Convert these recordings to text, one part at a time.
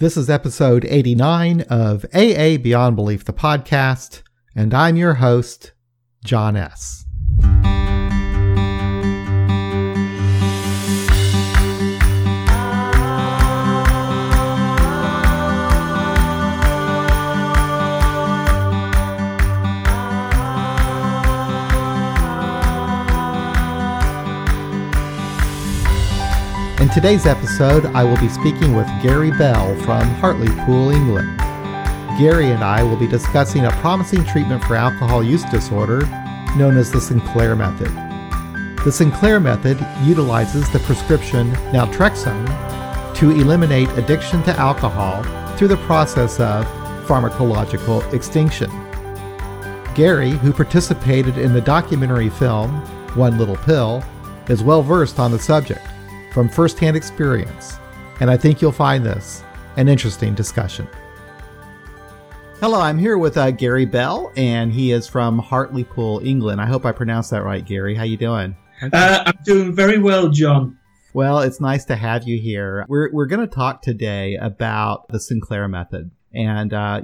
This is episode 89 of AA Beyond Belief, the podcast, and I'm your host, John S. In today's episode, I will be speaking with Gary Bell from Hartlepool, England. Gary and I will be discussing a promising treatment for alcohol use disorder known as the Sinclair Method. The Sinclair Method utilizes the prescription naltrexone to eliminate addiction to alcohol through the process of pharmacological extinction. Gary, who participated in the documentary film One Little Pill, is well versed on the subject from first-hand experience, and I think you'll find this an interesting discussion. Hello, I'm here with Gary Bell, and he is from Hartlepool, England. I hope I pronounced that right, Gary. How you doing? I'm doing very well, John. Well, it's nice to have you here. We're going to talk today about the Sinclair Method, and on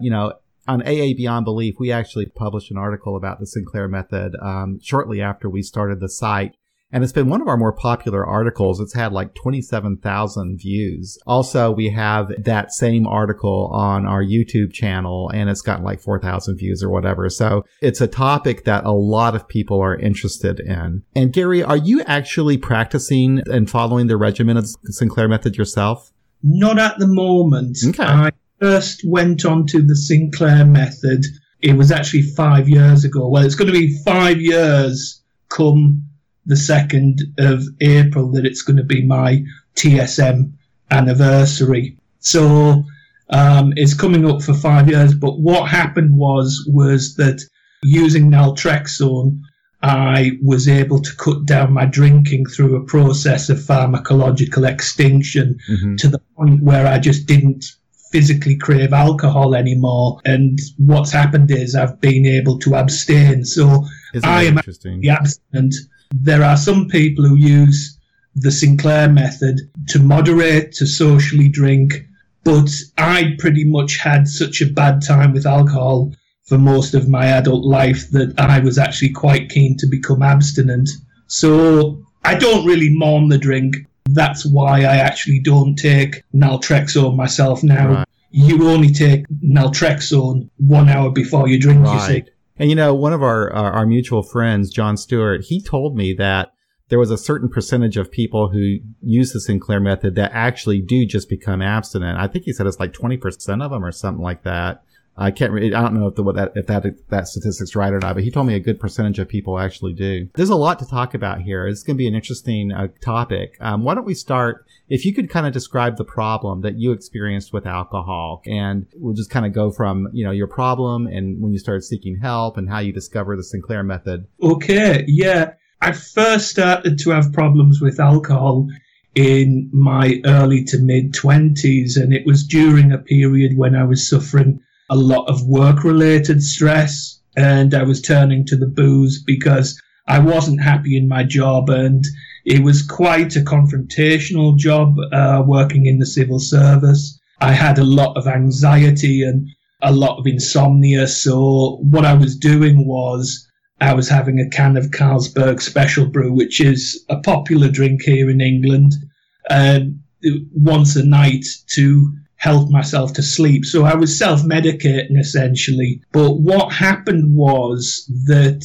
AA Beyond Belief, we actually published an article about the Sinclair Method shortly after we started the site. And it's been one of our more popular articles. It's had like 27,000 views. Also, we have that same article on our YouTube channel, and it's gotten like 4,000 views or whatever. So it's a topic that a lot of people are interested in. And Gary, are you actually practicing and following the regimen of the Sinclair Method yourself? Not at the moment. Okay. I first went on to the Sinclair Method. It was actually 5 years ago. Well, it's going to be 5 years come the 2nd of April that it's going to be my TSM anniversary. So it's coming up for 5 years. But what happened was that using naltrexone, I was able to cut down my drinking through a process of pharmacological extinction to the point where I just didn't physically crave alcohol anymore. And what's happened is I've been able to abstain. So I am the abstinent. There are some people who use the Sinclair Method to moderate, to socially drink, but I pretty much had such a bad time with alcohol for most of my adult life that I was actually quite keen to become abstinent. So I don't really mourn the drink. That's why I actually don't take naltrexone myself now. Right. You only take naltrexone 1 hour before you drink, you see. And, one of our mutual friends, John Stewart, he told me that there was a certain percentage of people who use the Sinclair Method that actually do just become abstinent. I think he said it's like 20% of them or something like that. I don't know if that statistic's right or not, but he told me a good percentage of people actually do. There's a lot to talk about here. It's going to be an interesting topic. Why don't we start, if you could kind of describe the problem that you experienced with alcohol, and we'll just kind of go from, your problem and when you started seeking help and how you discovered the Sinclair Method. Okay. Yeah. I first started to have problems with alcohol in my early to mid 20s. And it was during a period when I was suffering a lot of work-related stress, and I was turning to the booze because I wasn't happy in my job, and it was quite a confrontational job working in the civil service. I had a lot of anxiety and a lot of insomnia, so what I was doing was I was having a can of Carlsberg Special Brew, which is a popular drink here in England, once a night to help myself to sleep. So I was self-medicating essentially. But what happened was that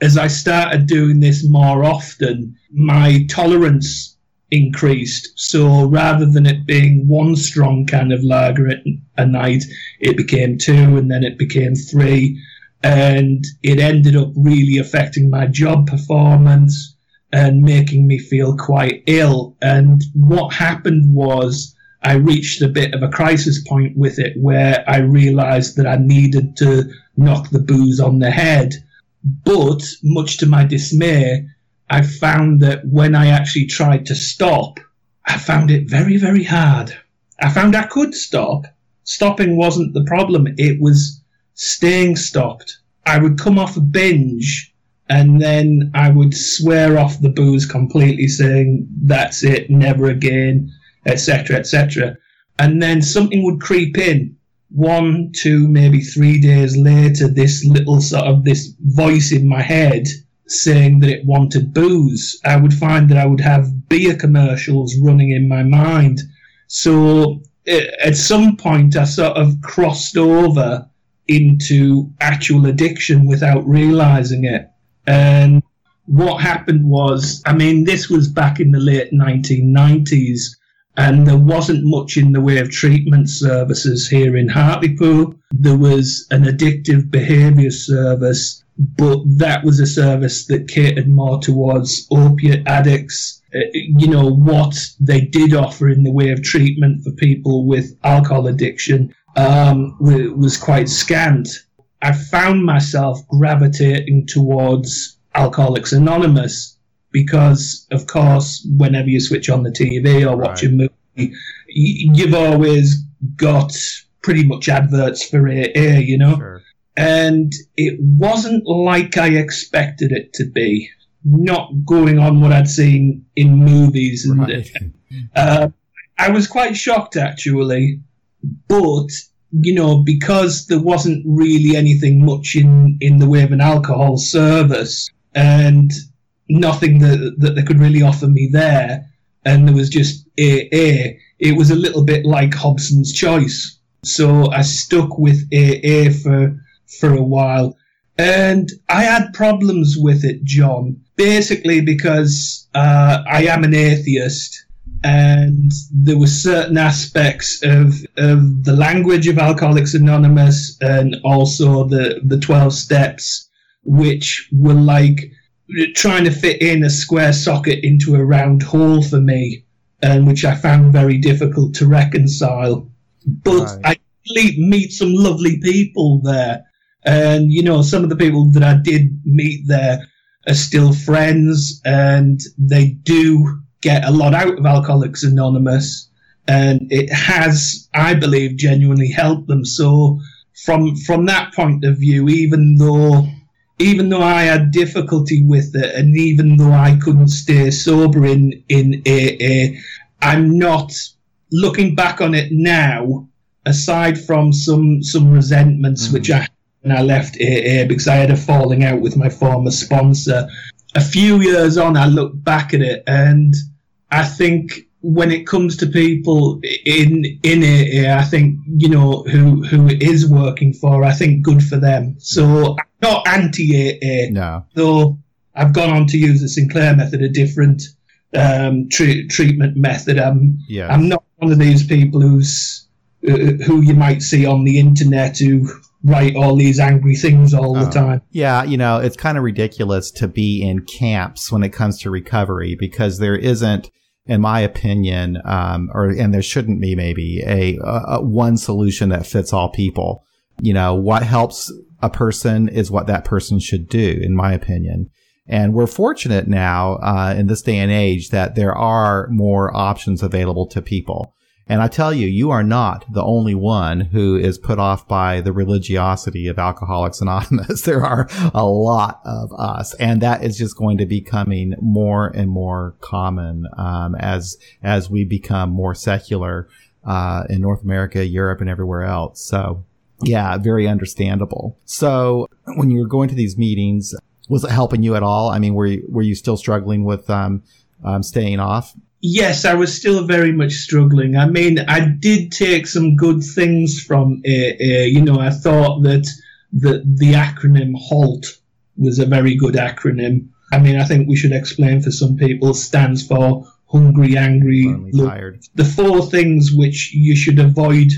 as I started doing this more often, my tolerance increased. So rather than it being one strong can of lager a night, it became two, and then it became three. And it ended up really affecting my job performance and making me feel quite ill. And what happened was I reached a bit of a crisis point with it where I realized that I needed to knock the booze on the head. But much to my dismay, I found that when I actually tried to stop, I found it very, very hard. I found I could stop. Stopping wasn't the problem. It was staying stopped. I would come off a binge and then I would swear off the booze completely, saying, that's it, never again, etc., etc. And then something would creep in 1, 2, maybe 3 days later, this little sort of this voice in my head saying that it wanted booze. I would find that I would have beer commercials running in my mind. So at some point I sort of crossed over into actual addiction without realizing it. And what happened was, I mean, this was back in the late 1990s, and there wasn't much in the way of treatment services here in Hartlepool. There was an addictive behaviour service, but that was a service that catered more towards opiate addicts. You know, what they did offer in the way of treatment for people with alcohol addiction was quite scant. I found myself gravitating towards Alcoholics Anonymous because, of course, whenever you switch on the TV or watch a movie, you've always got pretty much adverts for AA, you know? Sure. And it wasn't like I expected it to be, not going on what I'd seen in movies. I was quite shocked, actually, but... you know, because there wasn't really anything much in the way of an alcohol service and nothing that they could really offer me there, and there was just AA, it was a little bit like Hobson's Choice. So I stuck with AA for a while. And I had problems with it, John, basically because I am an atheist. And there were certain aspects of the language of Alcoholics Anonymous and also the 12 steps, which were like trying to fit in a square socket into a round hole for me, and which I found very difficult to reconcile. But right. I did meet some lovely people there. And, you know, some of the people that I did meet there are still friends, and they do get a lot out of Alcoholics Anonymous, and it has, I believe, genuinely helped them. So from that point of view, even though I had difficulty with it, and even though I couldn't stay sober in AA, I'm not, looking back on it now, aside from some resentments which I had when I left AA because I had a falling out with my former sponsor. A few years on, I look back at it, and I think when it comes to people in AA, I think, you know, who it is working for, I think good for them. So I'm not anti-AA, no. Though I've gone on to use the Sinclair Method, a different treatment method. I'm not one of these people who you might see on the internet who write all these angry things all the time. Yeah, you know, it's kind of ridiculous to be in camps when it comes to recovery, because there isn't, in my opinion, and there shouldn't be maybe a one solution that fits all people. You know, what helps a person is what that person should do, in my opinion. And we're fortunate now in this day and age that there are more options available to people. And I tell you, you are not the only one who is put off by the religiosity of Alcoholics Anonymous. There are a lot of us, and that is just going to be becoming more and more common as we become more secular in North America, Europe, and everywhere else. So, yeah, very understandable. So, when you were going to these meetings, was it helping you at all? I mean, were you still struggling with staying off? Yes, I was still very much struggling. I mean, I did take some good things from AA. You know, I thought that the acronym HALT was a very good acronym. I mean, I think we should explain for some people, stands for hungry, angry, tired. The four things which you should avoid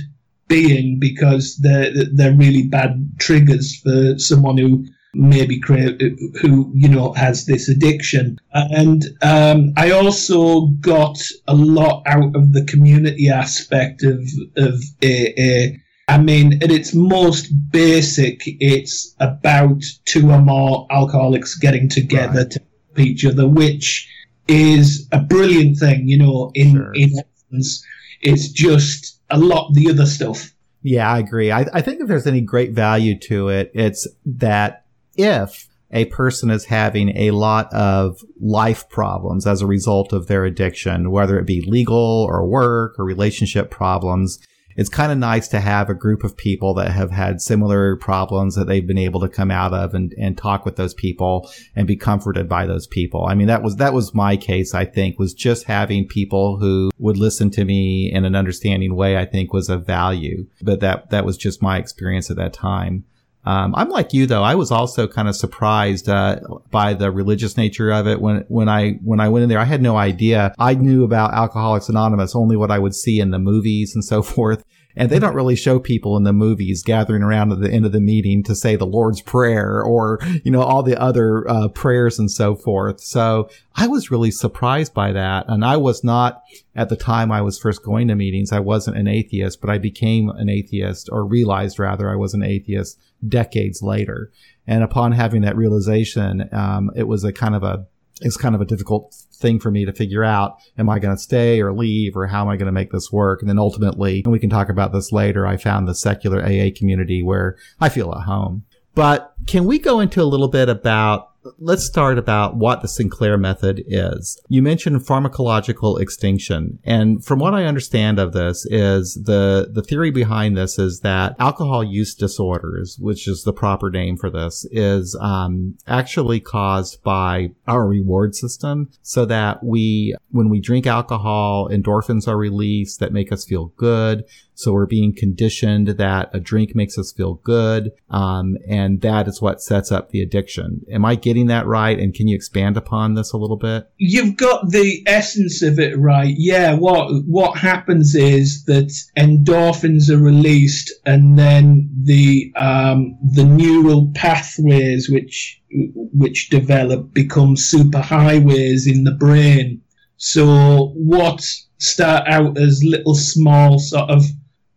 being, because they're really bad triggers for someone who you know, has this addiction. And I also got a lot out of the community aspect of AA. I mean, at its most basic, it's about two or more alcoholics getting together to help each other, which is a brilliant thing, you know, in essence. It's just a lot of the other stuff. Yeah, I agree. I think if there's any great value to it, it's that if a person is having a lot of life problems as a result of their addiction, whether it be legal or work or relationship problems, it's kind of nice to have a group of people that have had similar problems that they've been able to come out of and talk with those people and be comforted by those people. I mean, that was my case, I think, was just having people who would listen to me in an understanding way, I think, was of value. But that was just my experience at that time. I'm like you, though. I was also kind of surprised by the religious nature of it. When I went in there, I had no idea. I knew about Alcoholics Anonymous, only what I would see in the movies and so forth. And they don't really show people in the movies gathering around at the end of the meeting to say the Lord's Prayer or, you know, all the other prayers and so forth. So I was really surprised by that. And I was not, at the time I was first going to meetings, I wasn't an atheist, but I became an atheist, or realized rather I was an atheist decades later. And upon having that realization, it's kind of a difficult thing for me to figure out, am I going to stay or leave, or how am I going to make this work? And then ultimately, and we can talk about this later, I found the secular AA community where I feel at home. But can we go into a little bit about, let's start about what the Sinclair Method is. You mentioned pharmacological extinction. And from what I understand of this is the theory behind this is that alcohol use disorders, which is the proper name for this, is actually caused by our reward system, so that when we drink alcohol, endorphins are released that make us feel good. So we're being conditioned that a drink makes us feel good. And that is what sets up the addiction. Am I getting that right? And can you expand upon this a little bit? You've got the essence of it right. Yeah. What happens is that endorphins are released, and then the neural pathways which develop become superhighways in the brain. So what start out as little small sort of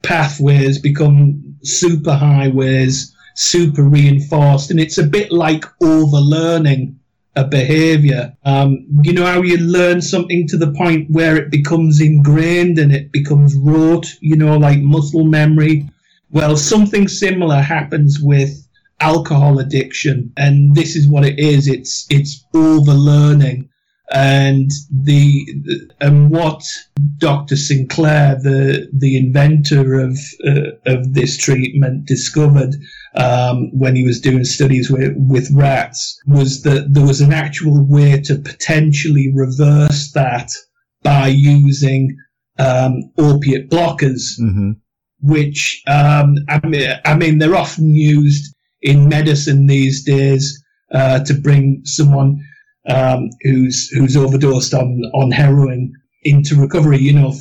pathways become superhighways, super reinforced, and it's a bit like overlearning a behavior. You know how you learn something to the point where it becomes ingrained and it becomes rote, you know, like muscle memory? Well, something similar happens with alcohol addiction, and this is what it is. It's overlearning. And what Dr. Sinclair, the inventor of this treatment, discovered when he was doing studies with rats was that there was an actual way to potentially reverse that by using opiate blockers, mm-hmm. which I mean they're often used in medicine these days to bring someone who's overdosed on heroin into recovery, you know,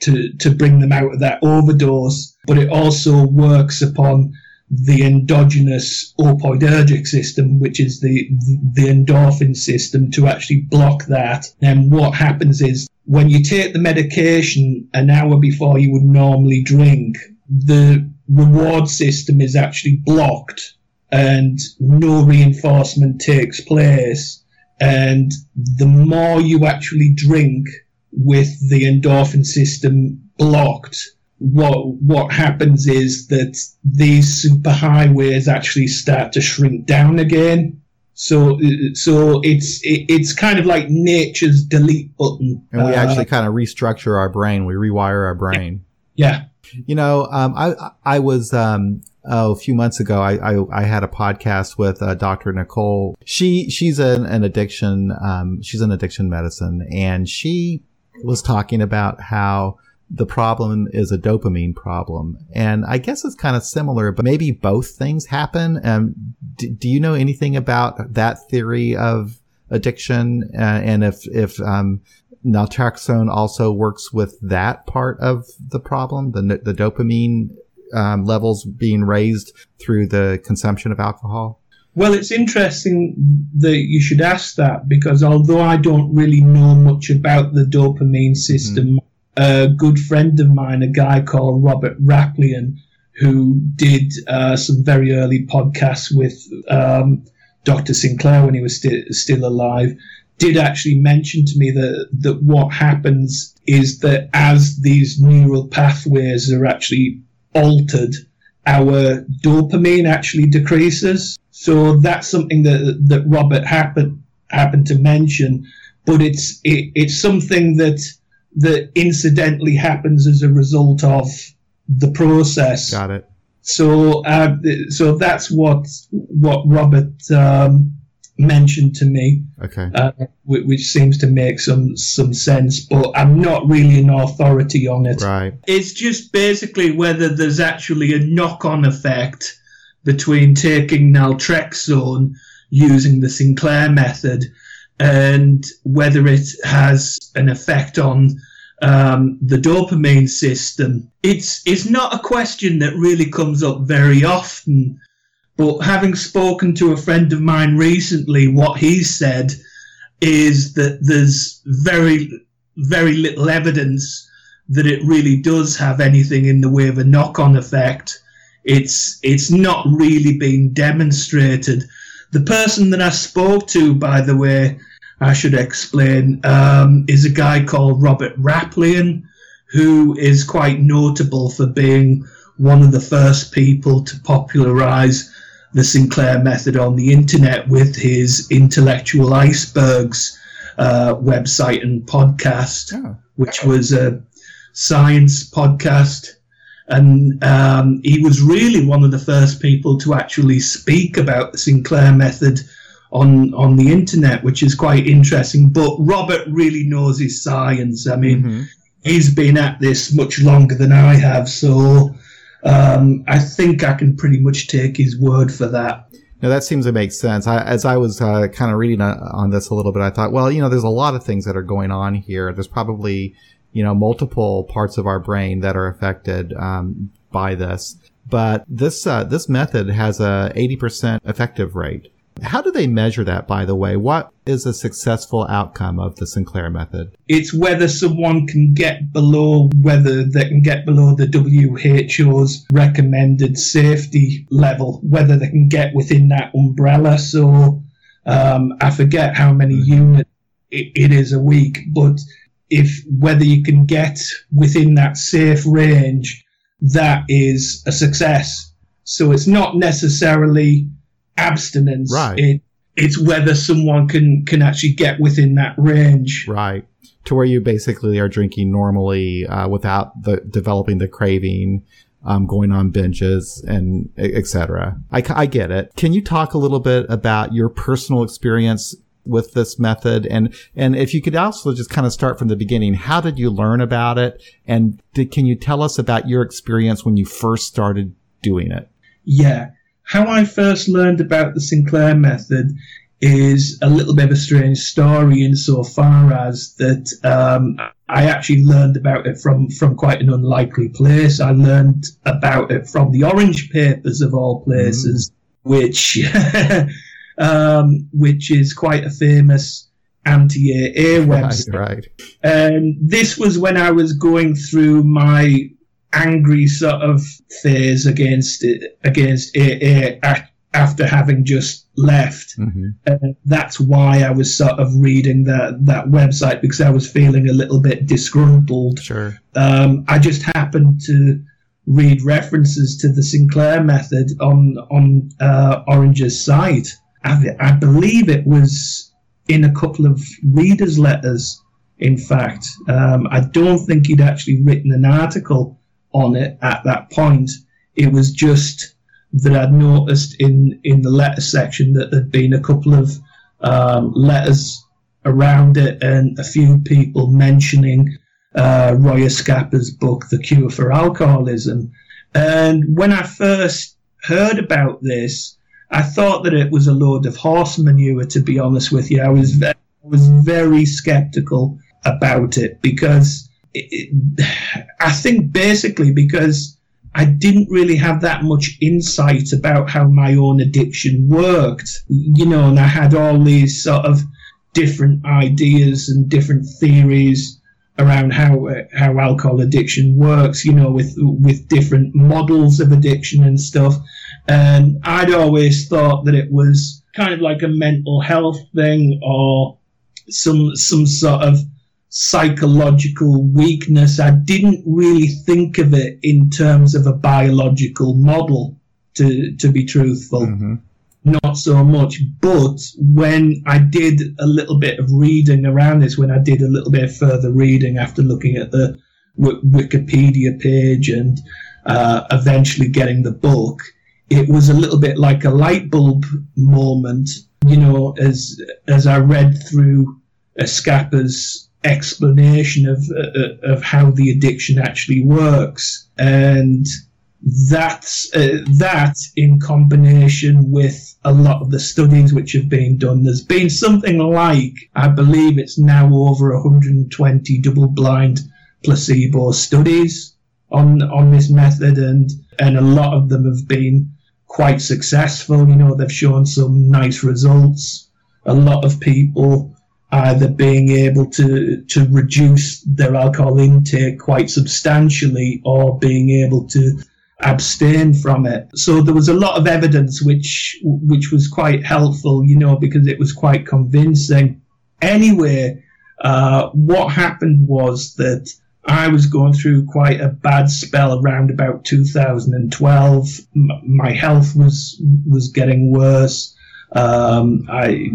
to bring them out of that overdose. But it also works upon the endogenous opioidergic system, which is the endorphin system, to actually block that. And what happens is when you take the medication an hour before you would normally drink, the reward system is actually blocked and no reinforcement takes place. And the more you actually drink with the endorphin system blocked, what happens is that these superhighways actually start to shrink down again. So it's kind of like nature's delete button. And we actually kind of restructure our brain. We rewire our brain. Yeah. You know, I was... a few months ago, I had a podcast with Dr. Nicole. She's in addiction medicine, and she was talking about how the problem is a dopamine problem. And I guess it's kind of similar, but maybe both things happen. Do you know anything about that theory of addiction? And if naltrexone also works with that part of the problem, the dopamine levels being raised through the consumption of alcohol? Well, it's interesting that you should ask that, because although I don't really know much about the dopamine system, a good friend of mine, a guy called Robert Rapplian, who did some very early podcasts with Dr. Sinclair when he was still alive, did actually mention to me that what happens is that as these neural pathways are actually altered, our dopamine actually decreases. So that's something that Robert happened to mention, but it's something that incidentally happens as a result of the process. Got it. So that's what Robert mentioned to me. Okay. Which seems to make some sense, but I'm not really an authority on it. Right. It's just basically whether there's actually a knock-on effect between taking naltrexone using the Sinclair method and whether it has an effect on the dopamine system. It's not a question that really comes up very often, but having spoken to a friend of mine recently, what he said is that there's very, very little evidence that it really does have anything in the way of a knock-on effect. It's not really been demonstrated. The person that I spoke to, by the way, I should explain, is a guy called Robert Rapplian, who is quite notable for being one of the first people to popularize the Sinclair method on the internet with his Intellectual Icebergs website and podcast, which was a science podcast. And he was really one of the first people to actually speak about the Sinclair method on the internet, which is quite interesting. But Robert really knows his science. I mean, he's been at this much longer than I have, so I think I can pretty much take his word for that. Now, that seems to make sense. As I was kind of reading on this a little bit, I thought, well, you know, there's a lot of things that are going on here. There's probably, you know, multiple parts of our brain that are affected by this. But this method has a 80% effective rate. How do they measure that, by the way? What is a successful outcome of the Sinclair method? It's whether someone can get below, the WHO's recommended safety level, whether they can get within that umbrella. So I forget how many units it is a week, but whether you can get within that safe range, that is a success. So it's not necessarily abstinence. Right. It's whether someone can actually get within that range. Right. To where you basically are drinking normally without developing the craving, going on binges, and et cetera. I get it. Can you talk a little bit about your personal experience with this method? And if you could also just kind of start from the beginning, how did you learn about it? And can you tell us about your experience when you first started doing it? Yeah. How I first learned about the Sinclair method is a little bit of a strange story insofar as that I actually learned about it from quite an unlikely place. I learned about it from the Orange Papers of all places, which is quite a famous anti-AA website. Right. And this was when I was going through my angry sort of phase against AA after having just left. And that's why I was sort of reading that website, because I was feeling a little bit disgruntled. Sure. I just happened to read references to the Sinclair method on Orange's site. I believe it was in a couple of readers' letters, in fact. I don't think he'd actually written an article on it at that point. It was just that I'd noticed in the letter section that there'd been a couple of letters around it and a few people mentioning Roy Escapa's book, The Cure for Alcoholism. And when I first heard about this, I thought that it was a load of horse manure, to be honest with you. I was very skeptical about it because I think basically because I didn't really have that much insight about how my own addiction worked, you know, and I had all these sort of different ideas and different theories around how alcohol addiction works, you know, with different models of addiction and stuff. And I'd always thought that it was kind of like a mental health thing or some sort of psychological weakness. I didn't really think of it in terms of a biological model, to be truthful. not so much. But when I did a little bit of reading around this, when I did a little bit of further reading after looking at the Wikipedia page and eventually getting the book, it was a little bit like a light bulb moment, you know, as I read through Escapa's explanation of how the addiction actually works. And that in combination with a lot of the studies which have been done, there's been something like, I believe it's now over 120 double-blind placebo studies on this method, and a lot of them have been quite successful. You know, they've shown some nice results. A lot of people either being able to reduce their alcohol intake quite substantially or being able to abstain from it. So there was a lot of evidence which was quite helpful, you know, because it was quite convincing. Anyway, what happened was that I was going through quite a bad spell around about 2012. My health was getting worse. I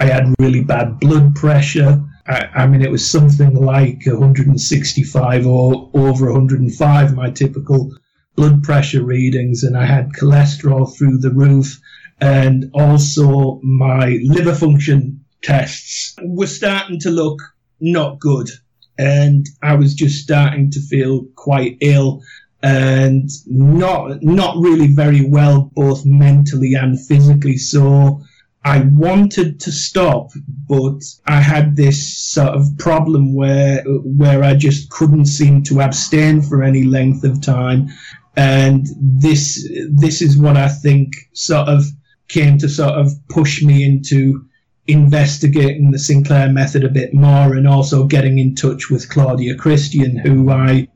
had really bad blood pressure. I mean, it was something like 165 or over 105, my typical blood pressure readings, and I had cholesterol through the roof, and also my liver function tests were starting to look not good, and I was just starting to feel quite ill and not really very well, both mentally and physically. So I wanted to stop, but I had this sort of problem where I just couldn't seem to abstain for any length of time. And this is what I think sort of came to sort of push me into investigating the Sinclair Method a bit more, and also getting in touch with Claudia Christian, who I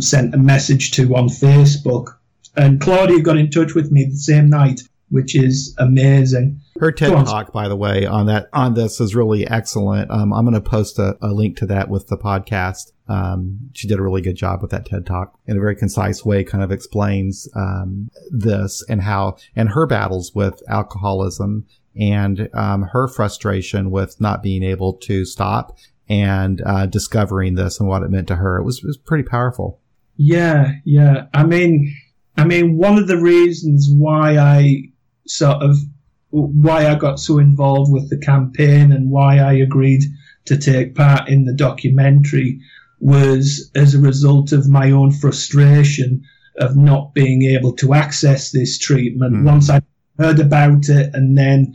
sent a message to on Facebook. And Claudia got in touch with me the same night, which is amazing. Her TED Talk, by the way, on this is really excellent. I'm going to post a link to that with the podcast. She did a really good job with that TED Talk in a very concise way, kind of explains this and her battles with alcoholism and her frustration with not being able to stop, and discovering this and what it meant to her. It was pretty powerful. Yeah. I mean, one of the reasons why I got so involved with the campaign and why I agreed to take part in the documentary was as a result of my own frustration of not being able to access this treatment. Mm-hmm. Once I heard about it and then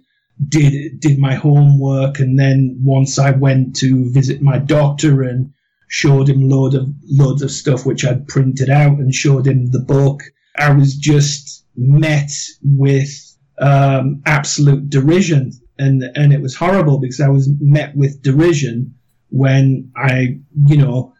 did my homework, and then once I went to visit my doctor and showed him loads of stuff which I'd printed out and showed him the book, I was just met with absolute derision, and it was horrible because I was met with derision when I, you know,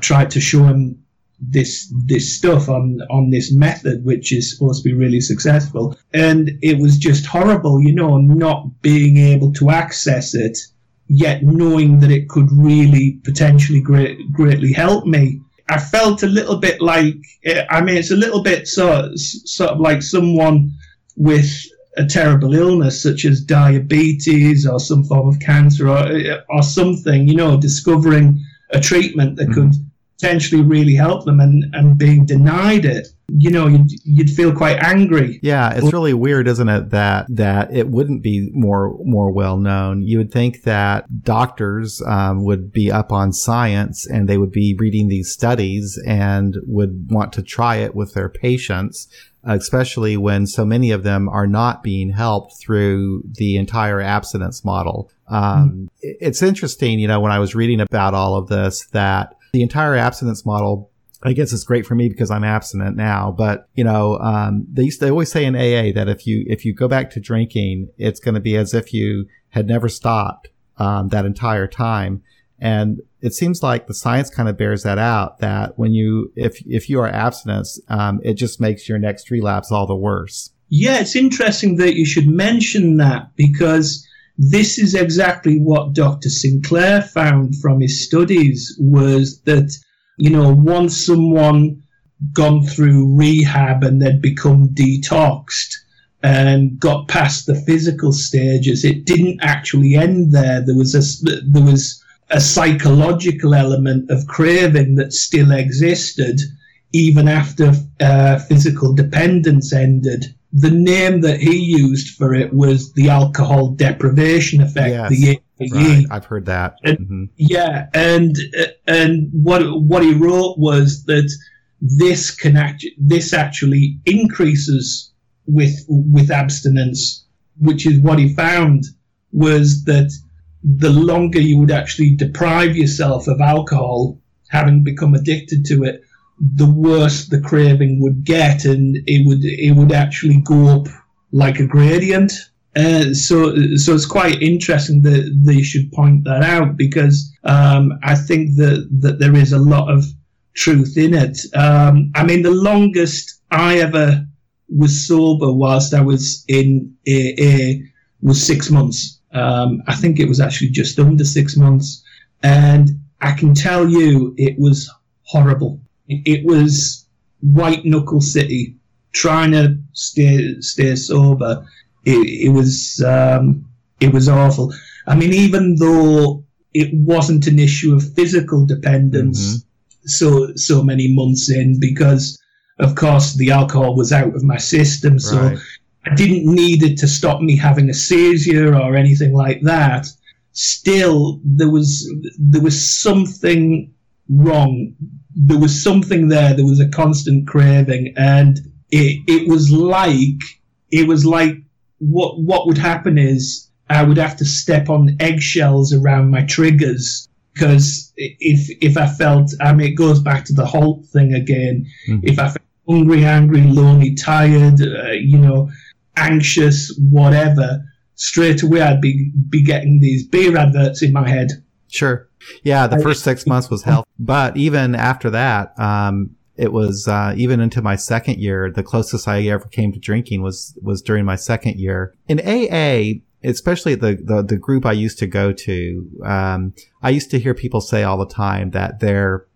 tried to show him this stuff on this method, which is supposed to be really successful. And it was just horrible, you know, not being able to access it, yet knowing that it could really potentially greatly help me. I felt a little bit like, I mean, it's a little bit sort of like someone with a terrible illness, such as diabetes or some form of cancer or something, you know, discovering a treatment that could potentially really help them and being denied it. You know, you'd feel quite angry. Yeah, it's really weird, isn't it, that it wouldn't be more well known. You would think that doctors would be up on science and they would be reading these studies and would want to try it with their patients, especially when so many of them are not being helped through the entire abstinence model. It's interesting, you know, when I was reading about all of this, that the entire abstinence model, I guess it's great for me because I'm abstinent now, but, you know, they always say in AA that if you go back to drinking, it's going to be as if you had never stopped, that entire time. And it seems like the science kind of bears that out, that when if you are abstinent, it just makes your next relapse all the worse. Yeah, it's interesting that you should mention that, because this is exactly what Dr. Sinclair found from his studies, was that, you know, once someone gone through rehab and they'd become detoxed, and got past the physical stages, it didn't actually end there. There was a psychological element of craving that still existed even after physical dependence ended. The name that he used for it was the alcohol deprivation effect. Yes, the ADE. Right. I've heard that. And, mm-hmm. Yeah, and what he wrote was that this actually increases with abstinence, which is what he found was that the longer you would actually deprive yourself of alcohol, having become addicted to it, the worse the craving would get, and it would actually go up like a gradient. So it's quite interesting that they should point that out, because I think that there is a lot of truth in it. I mean, the longest I ever was sober whilst I was in AA was 6 months. I think it was actually just under 6 months, and I can tell you it was horrible. It was white knuckle city, trying to stay sober. It was awful. I mean, even though it wasn't an issue of physical dependence, mm-hmm. so many months in, because of course the alcohol was out of my system, so right. I didn't need it to stop me having a seizure or anything like that. Still, there was something wrong. There was something there. There was a constant craving, and it was like what would happen is I would have to step on eggshells around my triggers, because if I felt, I mean, it goes back to the halt thing again. Mm-hmm. If I felt hungry, angry, lonely, tired, anxious, whatever, straight away I'd be getting these beer adverts in my head. Sure. Yeah, the first 6 months was hell. But even after that, it was even into my second year, the closest I ever came to drinking was during my second year. In AA, especially the group I used to go to, I used to hear people say all the time that their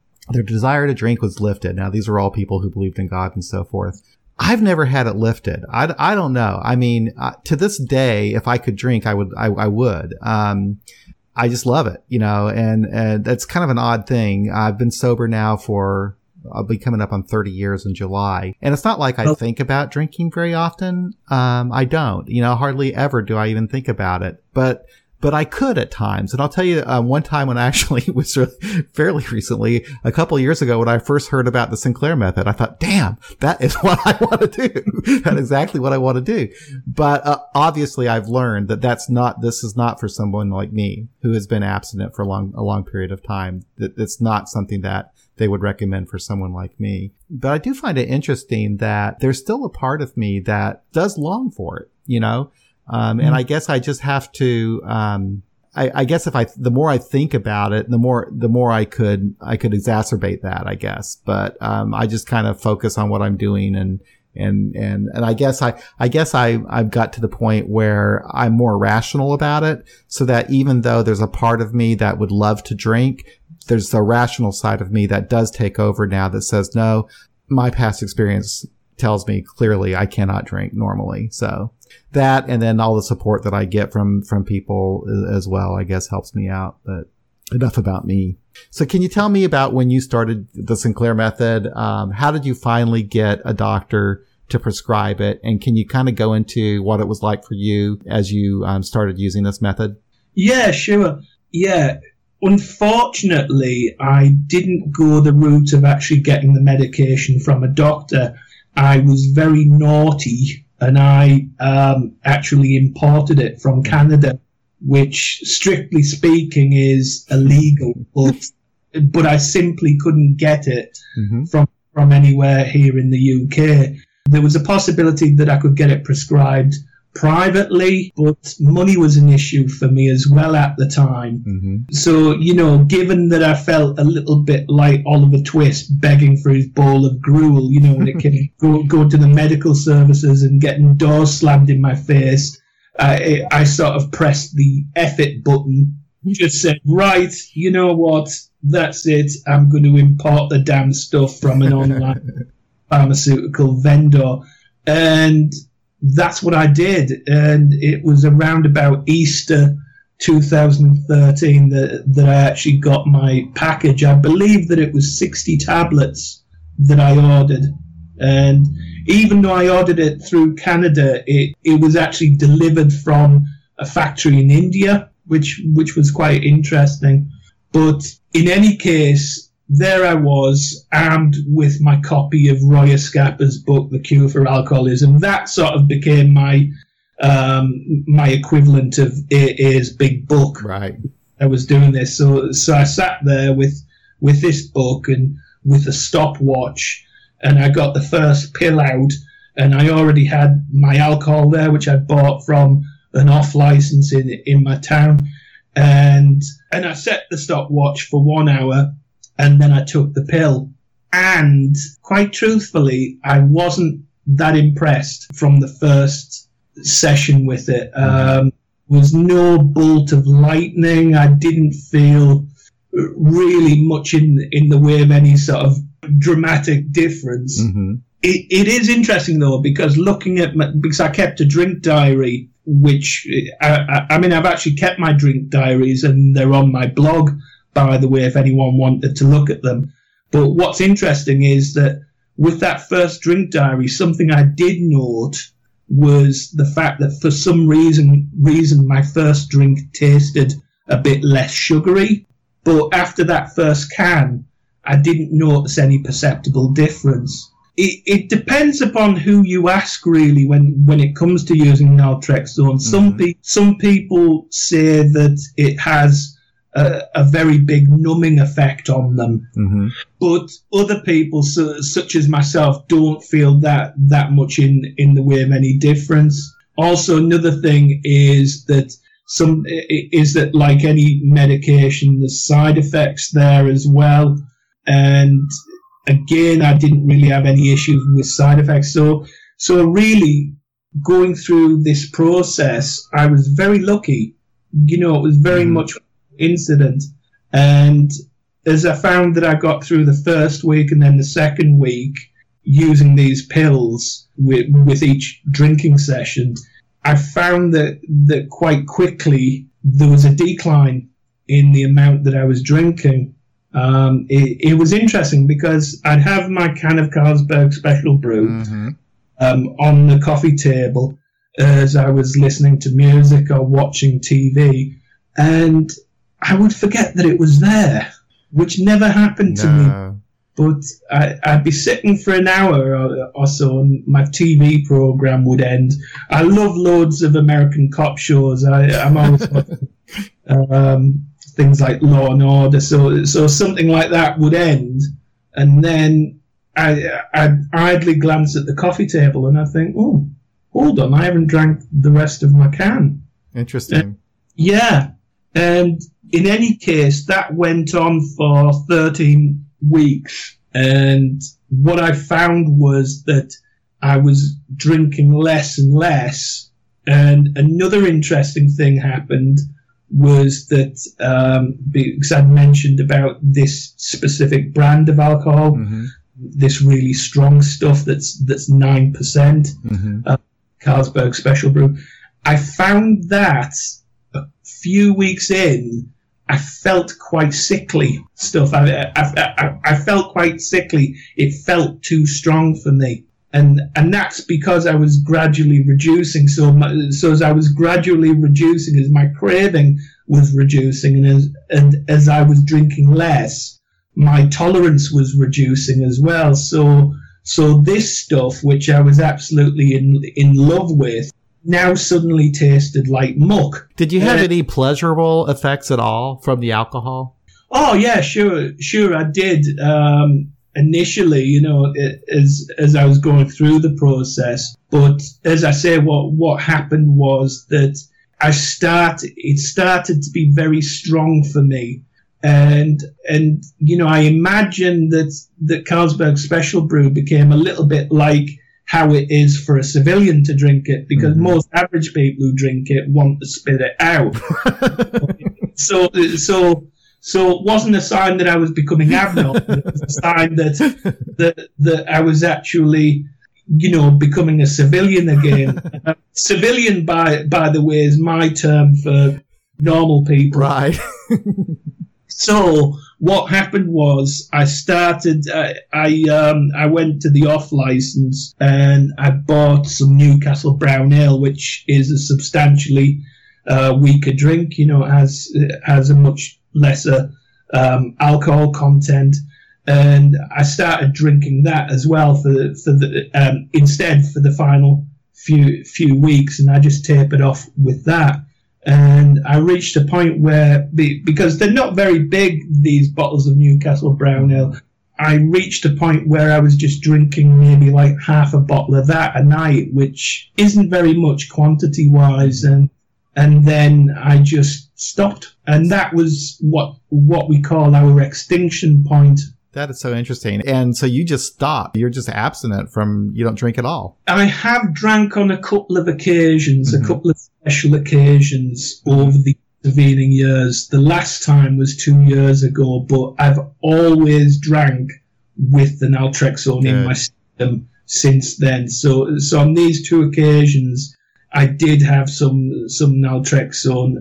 desire to drink was lifted. Now, these were all people who believed in God and so forth. I've never had it lifted. I don't know. I mean, to this day, if I could drink, I would. I just love it, and that's kind of an odd thing. I've been sober now for, I'll be coming up on 30 years in July. And it's not like I think about drinking very often. I don't, hardly ever do I even think about it, but I could at times. And I'll tell you, one time when I actually was fairly recently, a couple years ago, when I first heard about the Sinclair Method, I thought, damn, that is what I want to do. That's exactly what I want to do. But obviously I've learned that this is not for someone like me who has been abstinent for a long period of time. That it's not something that they would recommend for someone like me. But I do find it interesting that there's still a part of me that does long for it, and I guess I just have to, I guess the more I think about it, the more I could exacerbate that, I guess. But, I just kind of focus on what I'm doing and I guess I've got to the point where I'm more rational about it, so that even though there's a part of me that would love to drink, there's the rational side of me that does take over now that says, no, my past experience tells me clearly I cannot drink normally. So that, and then all the support that I get from people as well, I guess helps me out. But enough about me. So can you tell me about when you started the Sinclair Method? How did you finally get a doctor to prescribe it? And can you kind of go into what it was like for you as you started using this method? Yeah, sure. Yeah. Unfortunately, I didn't go the route of actually getting the medication from a doctor. I was very naughty, and I actually imported it from Canada, which, strictly speaking, is illegal. But I simply couldn't get it mm-hmm. from anywhere here in the UK. There was a possibility that I could get it prescribed privately, but money was an issue for me as well at the time. Mm-hmm. So, given that I felt a little bit like Oliver Twist begging for his bowl of gruel, and it can go to the medical services and getting doors slammed in my face, I sort of pressed the F it button, just said, right, you know what, that's it, I'm going to import the damn stuff from an online pharmaceutical vendor. And that's what I did. And it was around about Easter 2013 that I actually got my package. I believe that it was 60 tablets that I ordered. And even though I ordered it through Canada, it was actually delivered from a factory in India, which was quite interesting. But in any case, there I was, armed with my copy of Roy Escapa's book, The Cure for Alcoholism. That sort of became my equivalent of AA's big book. Right. I was doing this. So I sat there with this book and with a stopwatch, and I got the first pill out, and I already had my alcohol there, which I bought from an off-license in my town. And I set the stopwatch for 1 hour, and then I took the pill. And quite truthfully, I wasn't that impressed from the first session with it. Was no bolt of lightning. I didn't feel really much in the way of any sort of dramatic difference. Mm-hmm. It is interesting, though, because because I kept a drink diary, which I mean, I've actually kept my drink diaries, and they're on my blog, by the way, if anyone wanted to look at them. But what's interesting is that with that first drink diary, something I did note was the fact that for some reason my first drink tasted a bit less sugary. But after that first can, I didn't notice any perceptible difference. It depends upon who you ask, really, when it comes to using naltrexone. Mm-hmm. Some people say that it has a very big numbing effect on them. Mm-hmm. But other people, such as myself, don't feel that much in the way of any difference. Also, another thing is that like any medication, there's side effects there as well. And again, I didn't really have any issues with side effects. So really, going through this process, I was very lucky. You know, it was very much incident. And as I found that I got through the first week and then the second week using these pills with each drinking session, I found that quite quickly there was a decline in the amount that I was drinking. It was interesting because I'd have my can of Carlsberg Special Brew on the coffee table as I was listening to music or watching TV, and I would forget that it was there, which never happened to me. But I'd be sitting for an hour or so, and my TV program would end. I love loads of American cop shows. I'm always watching things like Law and Order, so something like that would end, and then I'd idly glance at the coffee table and I think, oh, hold on, I haven't drank the rest of my can. Interesting. And in any case, that went on for 13 weeks, and what I found was that I was drinking less and less. And another interesting thing happened was that because I'd mentioned about this specific brand of alcohol, this really strong stuff that's 9%, Carlsberg Special Brew, I found that a few weeks in, I felt quite sickly stuff. I felt quite sickly. It felt too strong for me. And that's because I was gradually reducing. So as I was gradually reducing, as my craving was reducing, and as I was drinking less, my tolerance was reducing as well. So this stuff, which I was absolutely in love with, now suddenly tasted like muck. Did you have any pleasurable effects at all from the alcohol? Oh yeah, sure, I did. Initially, you know, as I was going through the process. But as I say, what happened was that it started to be very strong for me. And you know, I imagine that Carlsberg Special Brew became a little bit like how it is for a civilian to drink it, because most average people who drink it want to spit it out. So it wasn't a sign that I was becoming abnormal. It was a sign that I was actually you know, becoming a civilian again. Civilian, by the way, is my term for normal people. Right. So what happened was I started, I went to the off license and I bought some Newcastle Brown Ale, which is a substantially weaker drink. You know, it has a much lesser alcohol content. And I started drinking that as well for the final few weeks, and I just tapered off with that. And I reached a point where, because they're not very big, these bottles of Newcastle Brown Ale, I reached a point where I was just drinking maybe like half a bottle of that a night, which isn't very much quantity wise, and then I just stopped, and that was what we call our extinction point. That is so interesting. And so you just stop. You're just abstinent you don't drink at all. I have drank on a couple of special occasions over the intervening years. The last time was 2 years ago, but I've always drank with the naltrexone in my system since then. So on these two occasions, I did have some naltrexone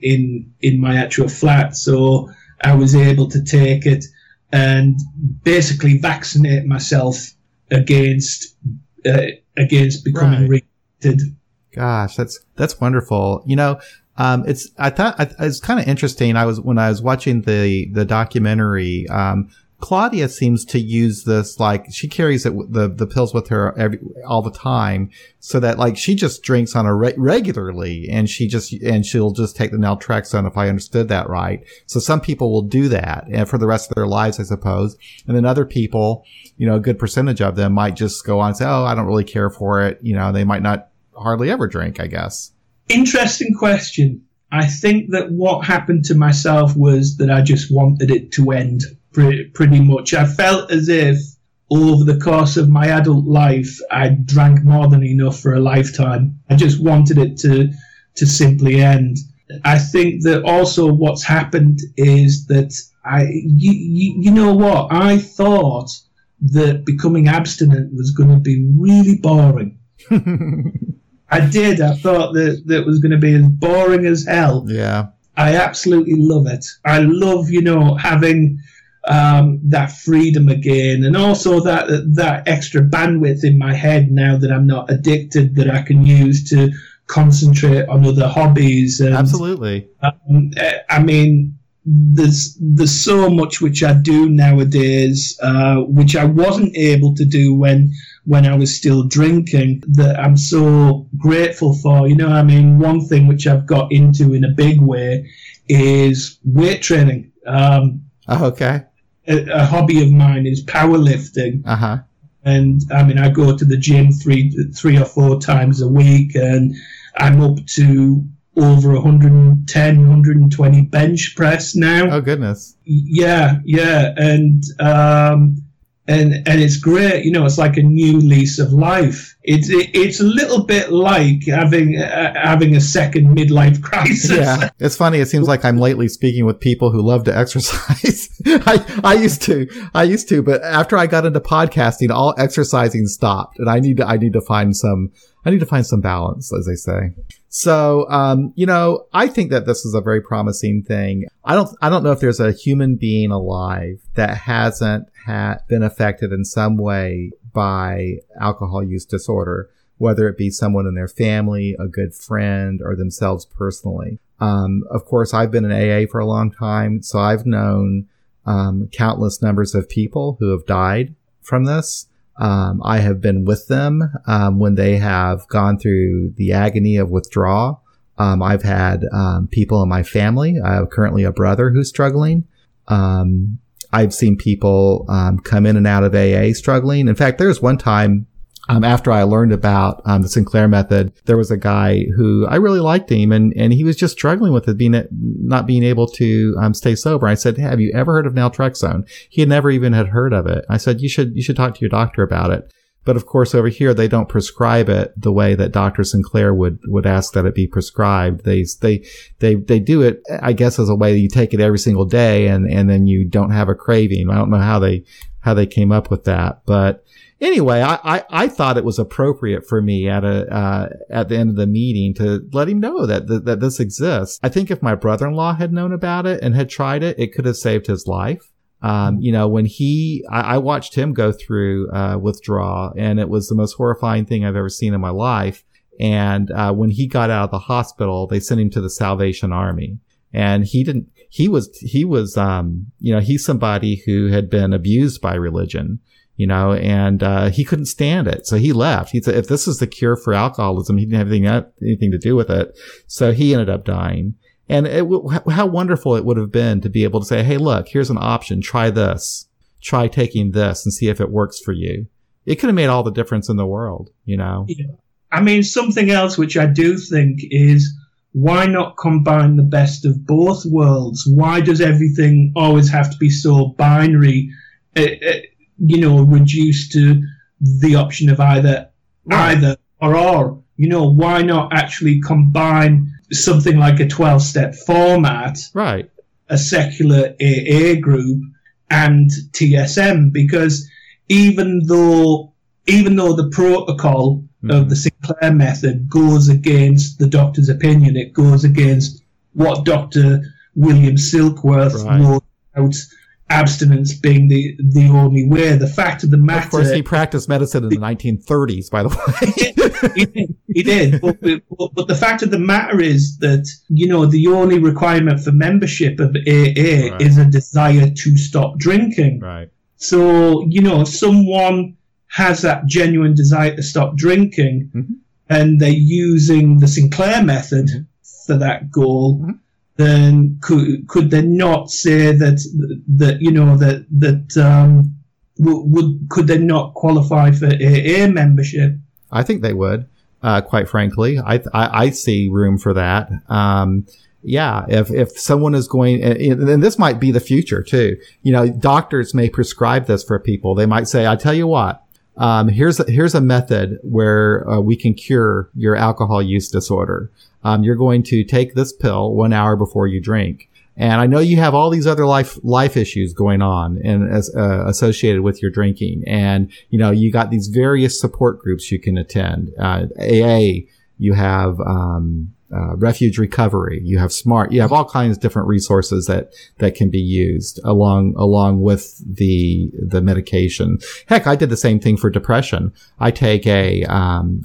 in my actual flat. So I was able to take it and basically vaccinate myself against becoming addicted. Gosh, that's wonderful. You know, it's kind of interesting. When I was watching the documentary, Claudia seems to use this, like she carries the pills with her all the time, so that like she just drinks on a regularly, and she'll just take the naltrexone, if I understood that right. So some people will do that and for the rest of their lives, I suppose. And then other people, you know, a good percentage of them might just go on and say, "Oh, I don't really care for it." You know, they might not hardly ever drink, I guess. Interesting question. I think that what happened to myself was that I just wanted it to end. Pretty much. I felt as if over the course of my adult life, I drank more than enough for a lifetime. I just wanted it to simply end. I think that also what's happened is that you know what? I thought that becoming abstinent was going to be really boring. I did. I thought that it was going to be as boring as hell. Yeah. I absolutely love it. I love, you know, having that freedom again, and also that extra bandwidth in my head now that I'm not addicted, that I can use to concentrate on other hobbies. And, absolutely. I mean, there's so much which I do nowadays, which I wasn't able to do when I was still drinking, that I'm so grateful for. You know, I mean, one thing which I've got into in a big way is weight training. Okay. A hobby of mine is powerlifting. Uh-huh. And I mean, I go to the gym three or four times a week, and I'm up to over 110, 120 bench press now. Oh goodness. Yeah. And it's great. You know, it's like a new lease of life. It's a little bit like having a second midlife crisis. Yeah, it's funny. It seems like I'm lately speaking with people who love to exercise. I used to, but after I got into podcasting, all exercising stopped, and I need to find some balance, as they say. So, you know, I think that this is a very promising thing. I don't know if there's a human being alive that hasn't been affected in some way by alcohol use disorder, whether it be someone in their family, a good friend, or themselves personally. Of course, I've been in AA for a long time, so I've known countless numbers of people who have died from this. I have been with them when they have gone through the agony of withdrawal. I've had people in my family. I have currently a brother who's struggling. I've seen people come in and out of AA struggling. In fact, there was one time after I learned about the Sinclair Method, there was a guy who I really liked him, and he was just struggling with it, not being able to stay sober. I said, "Have you ever heard of naltrexone?" He had never even heard of it. I said, "You should talk to your doctor about it." But of course, over here they don't prescribe it the way that Dr. Sinclair would ask that it be prescribed. They do it, I guess, as a way that you take it every single day, and then you don't have a craving. I don't know how they came up with that, but Anyway, I thought it was appropriate for me at the end of the meeting to let him know that this exists. I think if my brother-in-law had known about it and had tried it, it could have saved his life. You know, when I watched him go through, withdrawal, and it was the most horrifying thing I've ever seen in my life. And, when he got out of the hospital, they sent him to the Salvation Army, and he's somebody who had been abused by religion, you know, and, he couldn't stand it. So he left. He said, if this is the cure for alcoholism, he didn't have anything to do with it. So he ended up dying. And how wonderful it would have been to be able to say, hey, look, here's an option. Try this. Try taking this and see if it works for you. It could have made all the difference in the world, you know? Yeah. I mean, something else which I do think is, why not combine the best of both worlds? Why does everything always have to be so binary, you know, reduced to the option of either or? You know, why not actually combine something like a 12-step format, right? A secular AA group and TSM, because even though the protocol of the Sinclair Method goes against the doctor's opinion, it goes against what Dr. William Silkworth wrote about abstinence being the only way. The fact of the matter... Of course, he practiced medicine in the 1930s, by the way. He did. But the fact of the matter is that, you know, the only requirement for membership of AA is a desire to stop drinking. Right. So, you know, if someone has that genuine desire to stop drinking, and they're using the Sinclair Method for that goal... Then could they not say could they not qualify for AA membership? I think they would. Quite frankly, I see room for that. Yeah, if someone is going, and this might be the future too. You know, doctors may prescribe this for people. They might say, "I tell you what, here's a method where we can cure your alcohol use disorder. You're going to take this pill 1 hour before you drink. And I know you have all these other life issues going on and as, associated with your drinking. And, you know, you got these various support groups you can attend. AA, you have, Refuge Recovery, you have SMART, you have all kinds of different resources that can be used along with the medication. Heck, I did the same thing for depression. I take an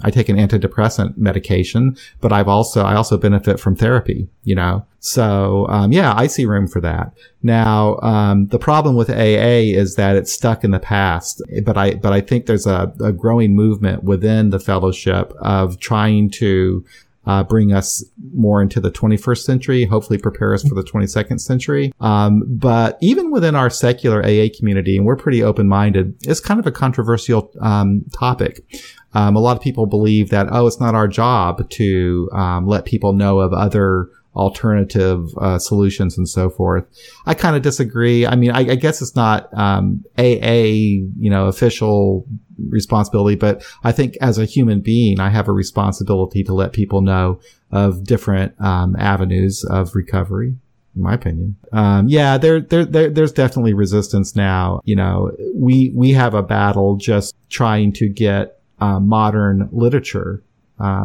antidepressant medication, but I also benefit from therapy, you know? So, yeah, I see room for that. Now, the problem with AA is that it's stuck in the past, but I think there's a growing movement within the fellowship of trying to bring us more into the 21st century, hopefully prepare us for the 22nd century. But even within our secular AA community, and we're pretty open-minded, it's kind of a controversial topic. A lot of people believe that, it's not our job to let people know of other alternative solutions and so forth. I kind of disagree. I mean, I guess it's not AA, you know, official responsibility, but I think as a human being, I have a responsibility to let people know of different avenues of recovery, in my opinion. Yeah, there's definitely resistance now. You know, we have a battle just trying to get modern literature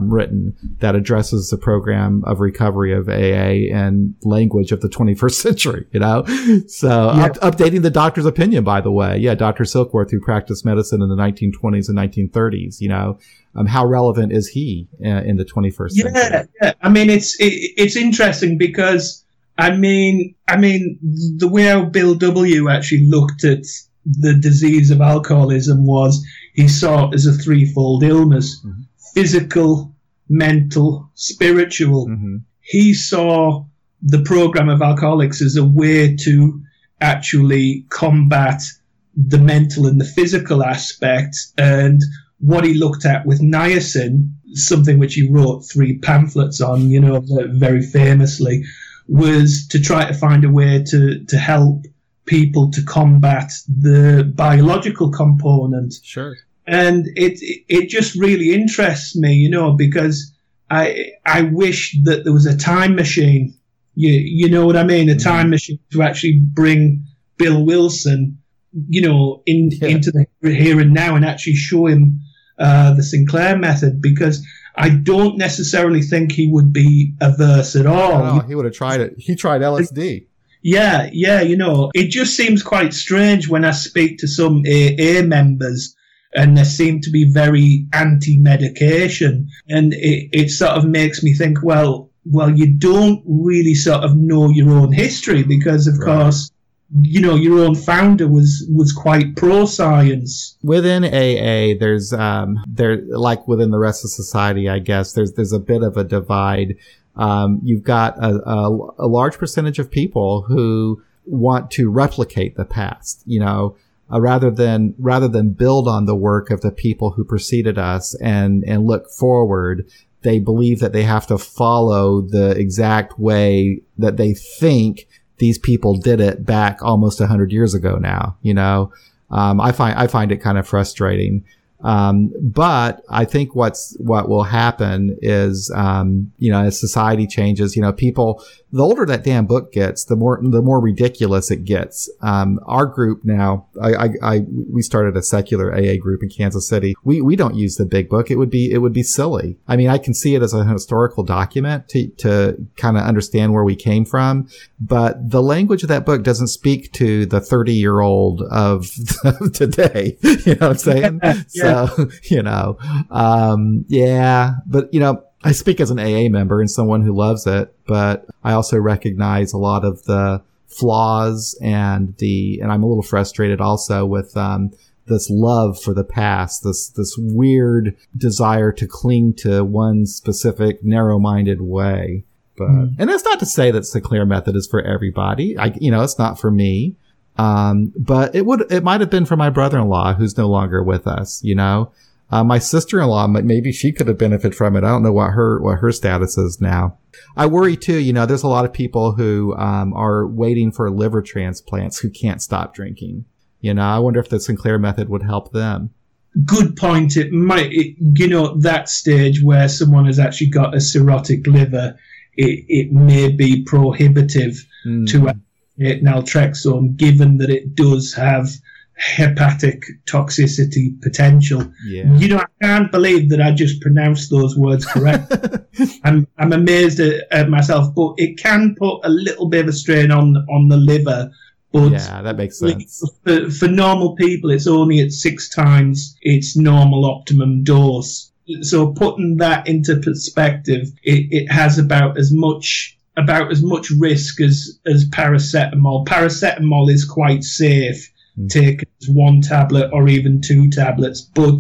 written that addresses the program of recovery of AA and language of the 21st century, you know? So yeah. Updating the doctor's opinion, by the way. Yeah, Dr. Silkworth, who practiced medicine in the 1920s and 1930s, you know, how relevant is he in the 21st century? Yeah, I mean, it's interesting because, I mean, the way how Bill W. actually looked at the disease of alcoholism was he saw it as a threefold illness. Mm-hmm. Physical, mental, spiritual. Mm-hmm. He saw the program of alcoholics as a way to actually combat the mental and the physical aspects. And what he looked at with niacin, something which he wrote 3 pamphlets on, you know, very famously, was to try to find a way to help people to combat the biological component. Sure. And it just really interests me, you know, because I wish that there was a time machine. You know what I mean? A time machine to actually bring Bill Wilson into the here and now and actually show him the Sinclair method, because I don't necessarily think he would be averse at all. No, he would have tried it. He tried LSD. Yeah, it just seems quite strange when I speak to some AA members and they seem to be very anti-medication. And it sort of makes me think, well, you don't really sort of know your own history, because, of course, your own founder was quite pro-science. Within AA, there's, like within the rest of society, I guess, there's a bit of a divide. You've got a large percentage of people who want to replicate the past, rather than build on the work of the people who preceded us and look forward. They believe that they have to follow the exact way that they think these people did it back almost 100 years ago now, I find it kind of frustrating. But I think what will happen is, as society changes, people, the older that damn book gets, the more ridiculous it gets. Our group now, we started a secular AA group in Kansas City. We don't use the big book. It would be silly. I mean, I can see it as a historical document to kind of understand where we came from, but the language of that book doesn't speak to the 30-year-old of today. You know what I'm saying? Yeah. So, but, I speak as an AA member and someone who loves it, but I also recognize a lot of the flaws and I'm a little frustrated also with, this love for the past, this weird desire to cling to one specific narrow-minded way. But, and that's not to say that Sinclair Method is for everybody. It's not for me. But it might have been for my brother-in-law, who's no longer with us, my sister-in-law, maybe she could have benefited from it. I don't know what her status is now. I worry too, there's a lot of people who, are waiting for liver transplants who can't stop drinking. I wonder if the Sinclair method would help them. Good point. It might, that stage where someone has actually got a cirrhotic liver, it may be prohibitive to naltrexone, given that it does have hepatic toxicity potential. I can't believe that I just pronounced those words correct. I'm amazed at myself, but it can put a little bit of a strain on the liver. But yeah, that makes sense. For normal people, it's only at 6 times its normal optimum dose. So putting that into perspective, it has about as much risk as paracetamol. Paracetamol is quite safe. Take 1 tablet or even 2 tablets, but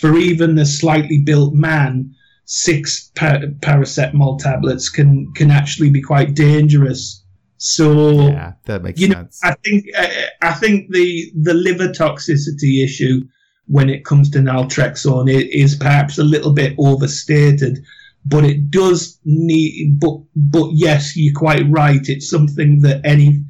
for even the slightly built man, 6 paracetamol tablets can actually be quite dangerous. So yeah, that makes sense. I think the liver toxicity issue when it comes to naltrexone is perhaps a little bit overstated. But it does need, but yes, you're quite right. It's something that any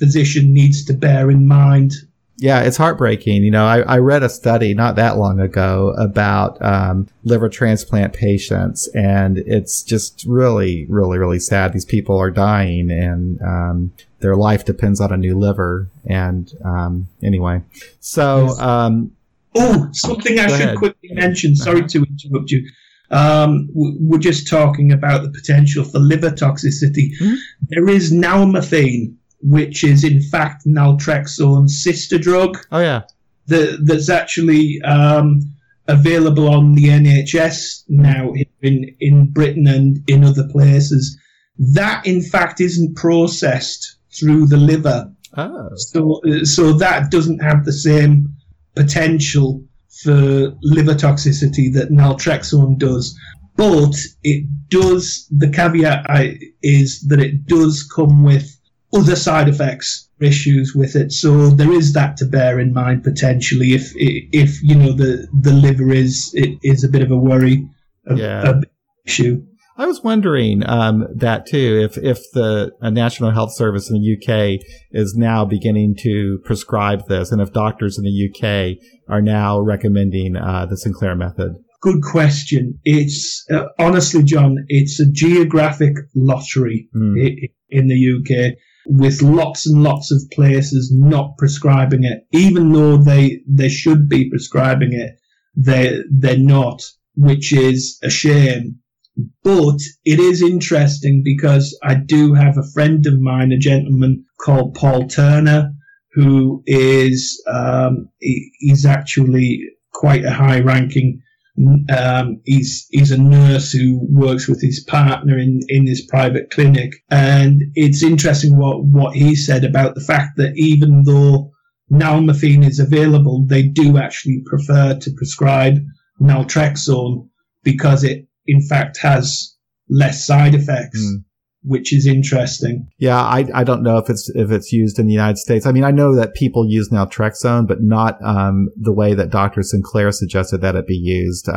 physician needs to bear in mind. Yeah, it's heartbreaking. I read a study not that long ago about liver transplant patients, and it's just really, really, really sad. These people are dying, and their life depends on a new liver. And anyway, so something I should quickly mention. Sorry to interrupt you. We're just talking about the potential for liver toxicity. There is nalmefene, which is in fact naltrexone's sister drug. Oh yeah, that's actually available on the NHS now in Britain and in other places. That in fact isn't processed through the liver, so that doesn't have the same potential for liver toxicity that naltrexone does, but it does. The caveat is that it does come with other side effects, issues with it. So there is that to bear in mind potentially, if the liver is a bit of a worry, a issue. I was wondering that too, if the National Health Service in the UK is now beginning to prescribe this, and if doctors in the UK are now recommending the Sinclair method. Good question. It's honestly, John, it's a geographic lottery in the UK. with lots and lots of places not prescribing it. Even though they should be prescribing it, they're not, which is a shame. But it is interesting because I do have a friend of mine, a gentleman called Paul Turner, who is he's actually quite a high-ranking. He's a nurse who works with his partner in his private clinic, and it's interesting what he said about the fact that even though nalmefene is available, they do actually prefer to prescribe naltrexone because it in fact has less side effects. Mm. Which is interesting. Yeah, I don't know if it's used in the United States. I mean, I know that people use naltrexone, but not the way that Dr. Sinclair suggested that it be used.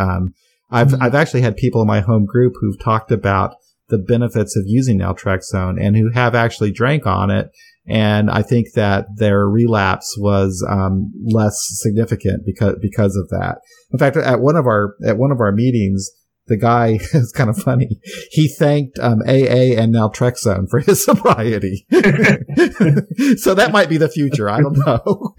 I've actually had people in my home group who've talked about the benefits of using naltrexone and who have actually drank on it, and I think that their relapse was less significant because of that. In fact, at one of our meetings, the guy is kind of funny. He thanked AA and naltrexone for his sobriety. So that might be the future. I don't know.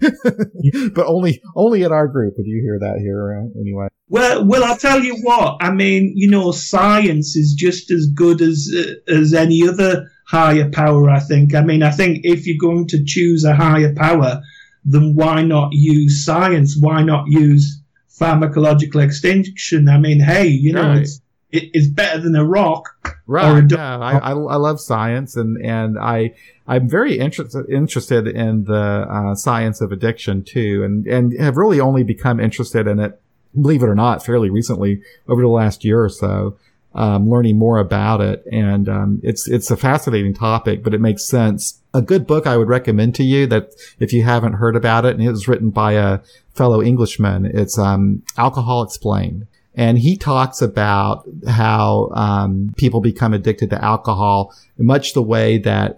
But only in our group would you hear that here anyway. Well, I'll tell you what. I mean, you know, science is just as good as any other higher power, I think. I mean, I think if you're going to choose a higher power, then why not use science? Why not use pharmacological extinction? I mean, hey, you know, right. It's better than a rock. Right. I love science, and I'm very interested in the science of addiction too, and have really only become interested in it, believe it or not, fairly recently over the last year or so, learning more about it. And it's a fascinating topic, but it makes sense. A good book I would recommend to you that if you haven't heard about it, and it was written by a fellow Englishman, it's Alcohol Explained. And he talks about how people become addicted to alcohol, much the way that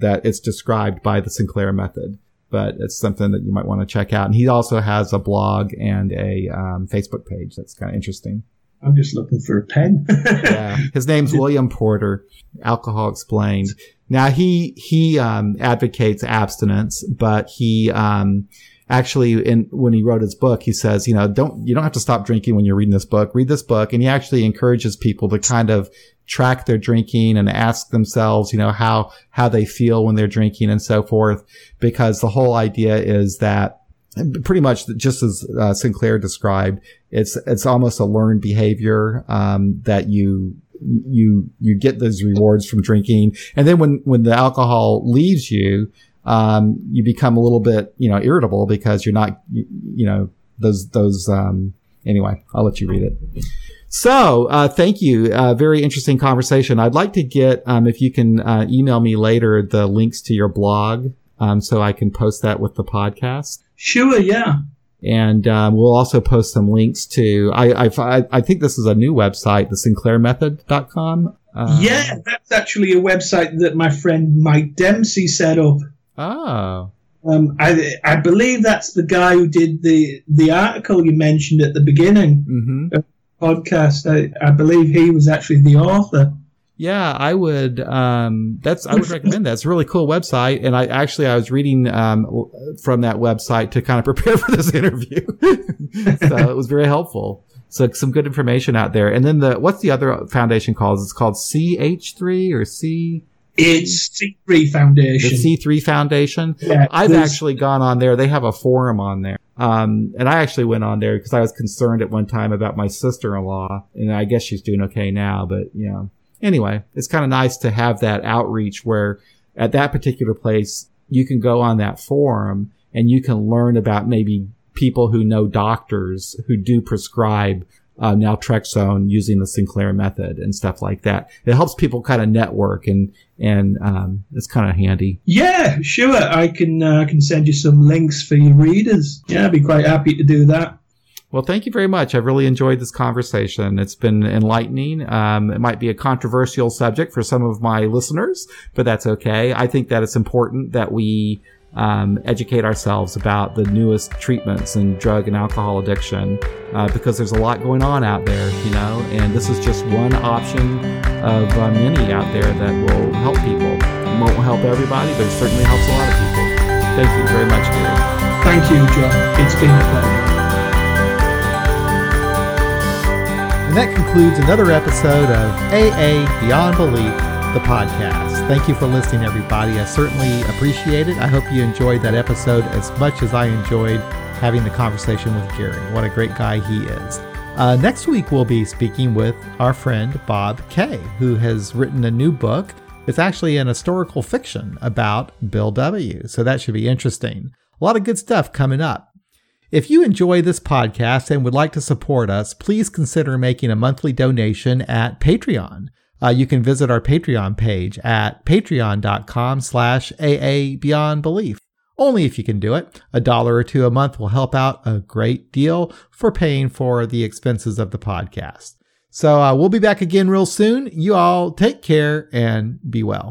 it's described by the Sinclair Method. But it's something that you might want to check out. And he also has a blog and a Facebook page that's kind of interesting. I'm just looking for a pen. Yeah. His name's William Porter, Alcohol Explained. Now, he advocates abstinence, but he actually, when he wrote his book, he says, you know, you don't have to stop drinking when you're reading this book. Read this book. And he actually encourages people to kind of track their drinking and ask themselves, you know, how they feel when they're drinking and so forth, because the whole idea is that pretty much just as Sinclair described, it's almost a learned behavior that you get those rewards from drinking, and then when the alcohol leaves you, you become a little bit, you know, irritable because you're not, you know, those. Anyway, I'll let you read it. So, thank you. Very interesting conversation. I'd like to get, if you can, email me later the links to your blog, so I can post that with the podcast. Sure. Yeah. And we'll also post some links to, I think this is a new website, the SinclairMethod.com. Yeah, that's actually a website that my friend Mike Dempsey set up. Oh. I believe that's the guy who did the article you mentioned at the beginning of the podcast. I believe he was actually the author. Yeah, I would. I would recommend that. It's a really cool website, and I was reading from that website to kind of prepare for this interview, so it was very helpful. So some good information out there. And then what's the other foundation called? It's called CH3 or C. It's C3 Foundation. The C3 Foundation. Yeah, I've actually gone on there. They have a forum on there. And I actually went on there because I was concerned at one time about my sister-in-law, and I guess she's doing okay now. But you know. Anyway, it's kind of nice to have that outreach where at that particular place, you can go on that forum and you can learn about maybe people who know doctors who do prescribe naltrexone using the Sinclair Method and stuff like that. It helps people kind of network and it's kind of handy. Yeah, sure. I can send you some links for your readers. Yeah, I'd be quite happy to do that. Well, thank you very much. I've really enjoyed this conversation. It's been enlightening. It might be a controversial subject for some of my listeners, but that's okay. I think that it's important that we educate ourselves about the newest treatments in drug and alcohol addiction because there's a lot going on out there, you know, and this is just one option of many out there that will help people. won't help everybody, but it certainly helps a lot of people. Thank you very much, Gary. Thank you, John. It's been a pleasure. And that concludes another episode of AA Beyond Belief, the podcast. Thank you for listening, everybody. I certainly appreciate it. I hope you enjoyed that episode as much as I enjoyed having the conversation with Gary. What a great guy he is. Next week, we'll be speaking with our friend Bob Kay, who has written a new book. It's actually an historical fiction about Bill W., so that should be interesting. A lot of good stuff coming up. If you enjoy this podcast and would like to support us, please consider making a monthly donation at Patreon. You can visit our Patreon page at patreon.com/AABeyondBelief. Only if you can do it. $1 or $2 a month will help out a great deal for paying for the expenses of the podcast. So we'll be back again real soon. You all take care and be well.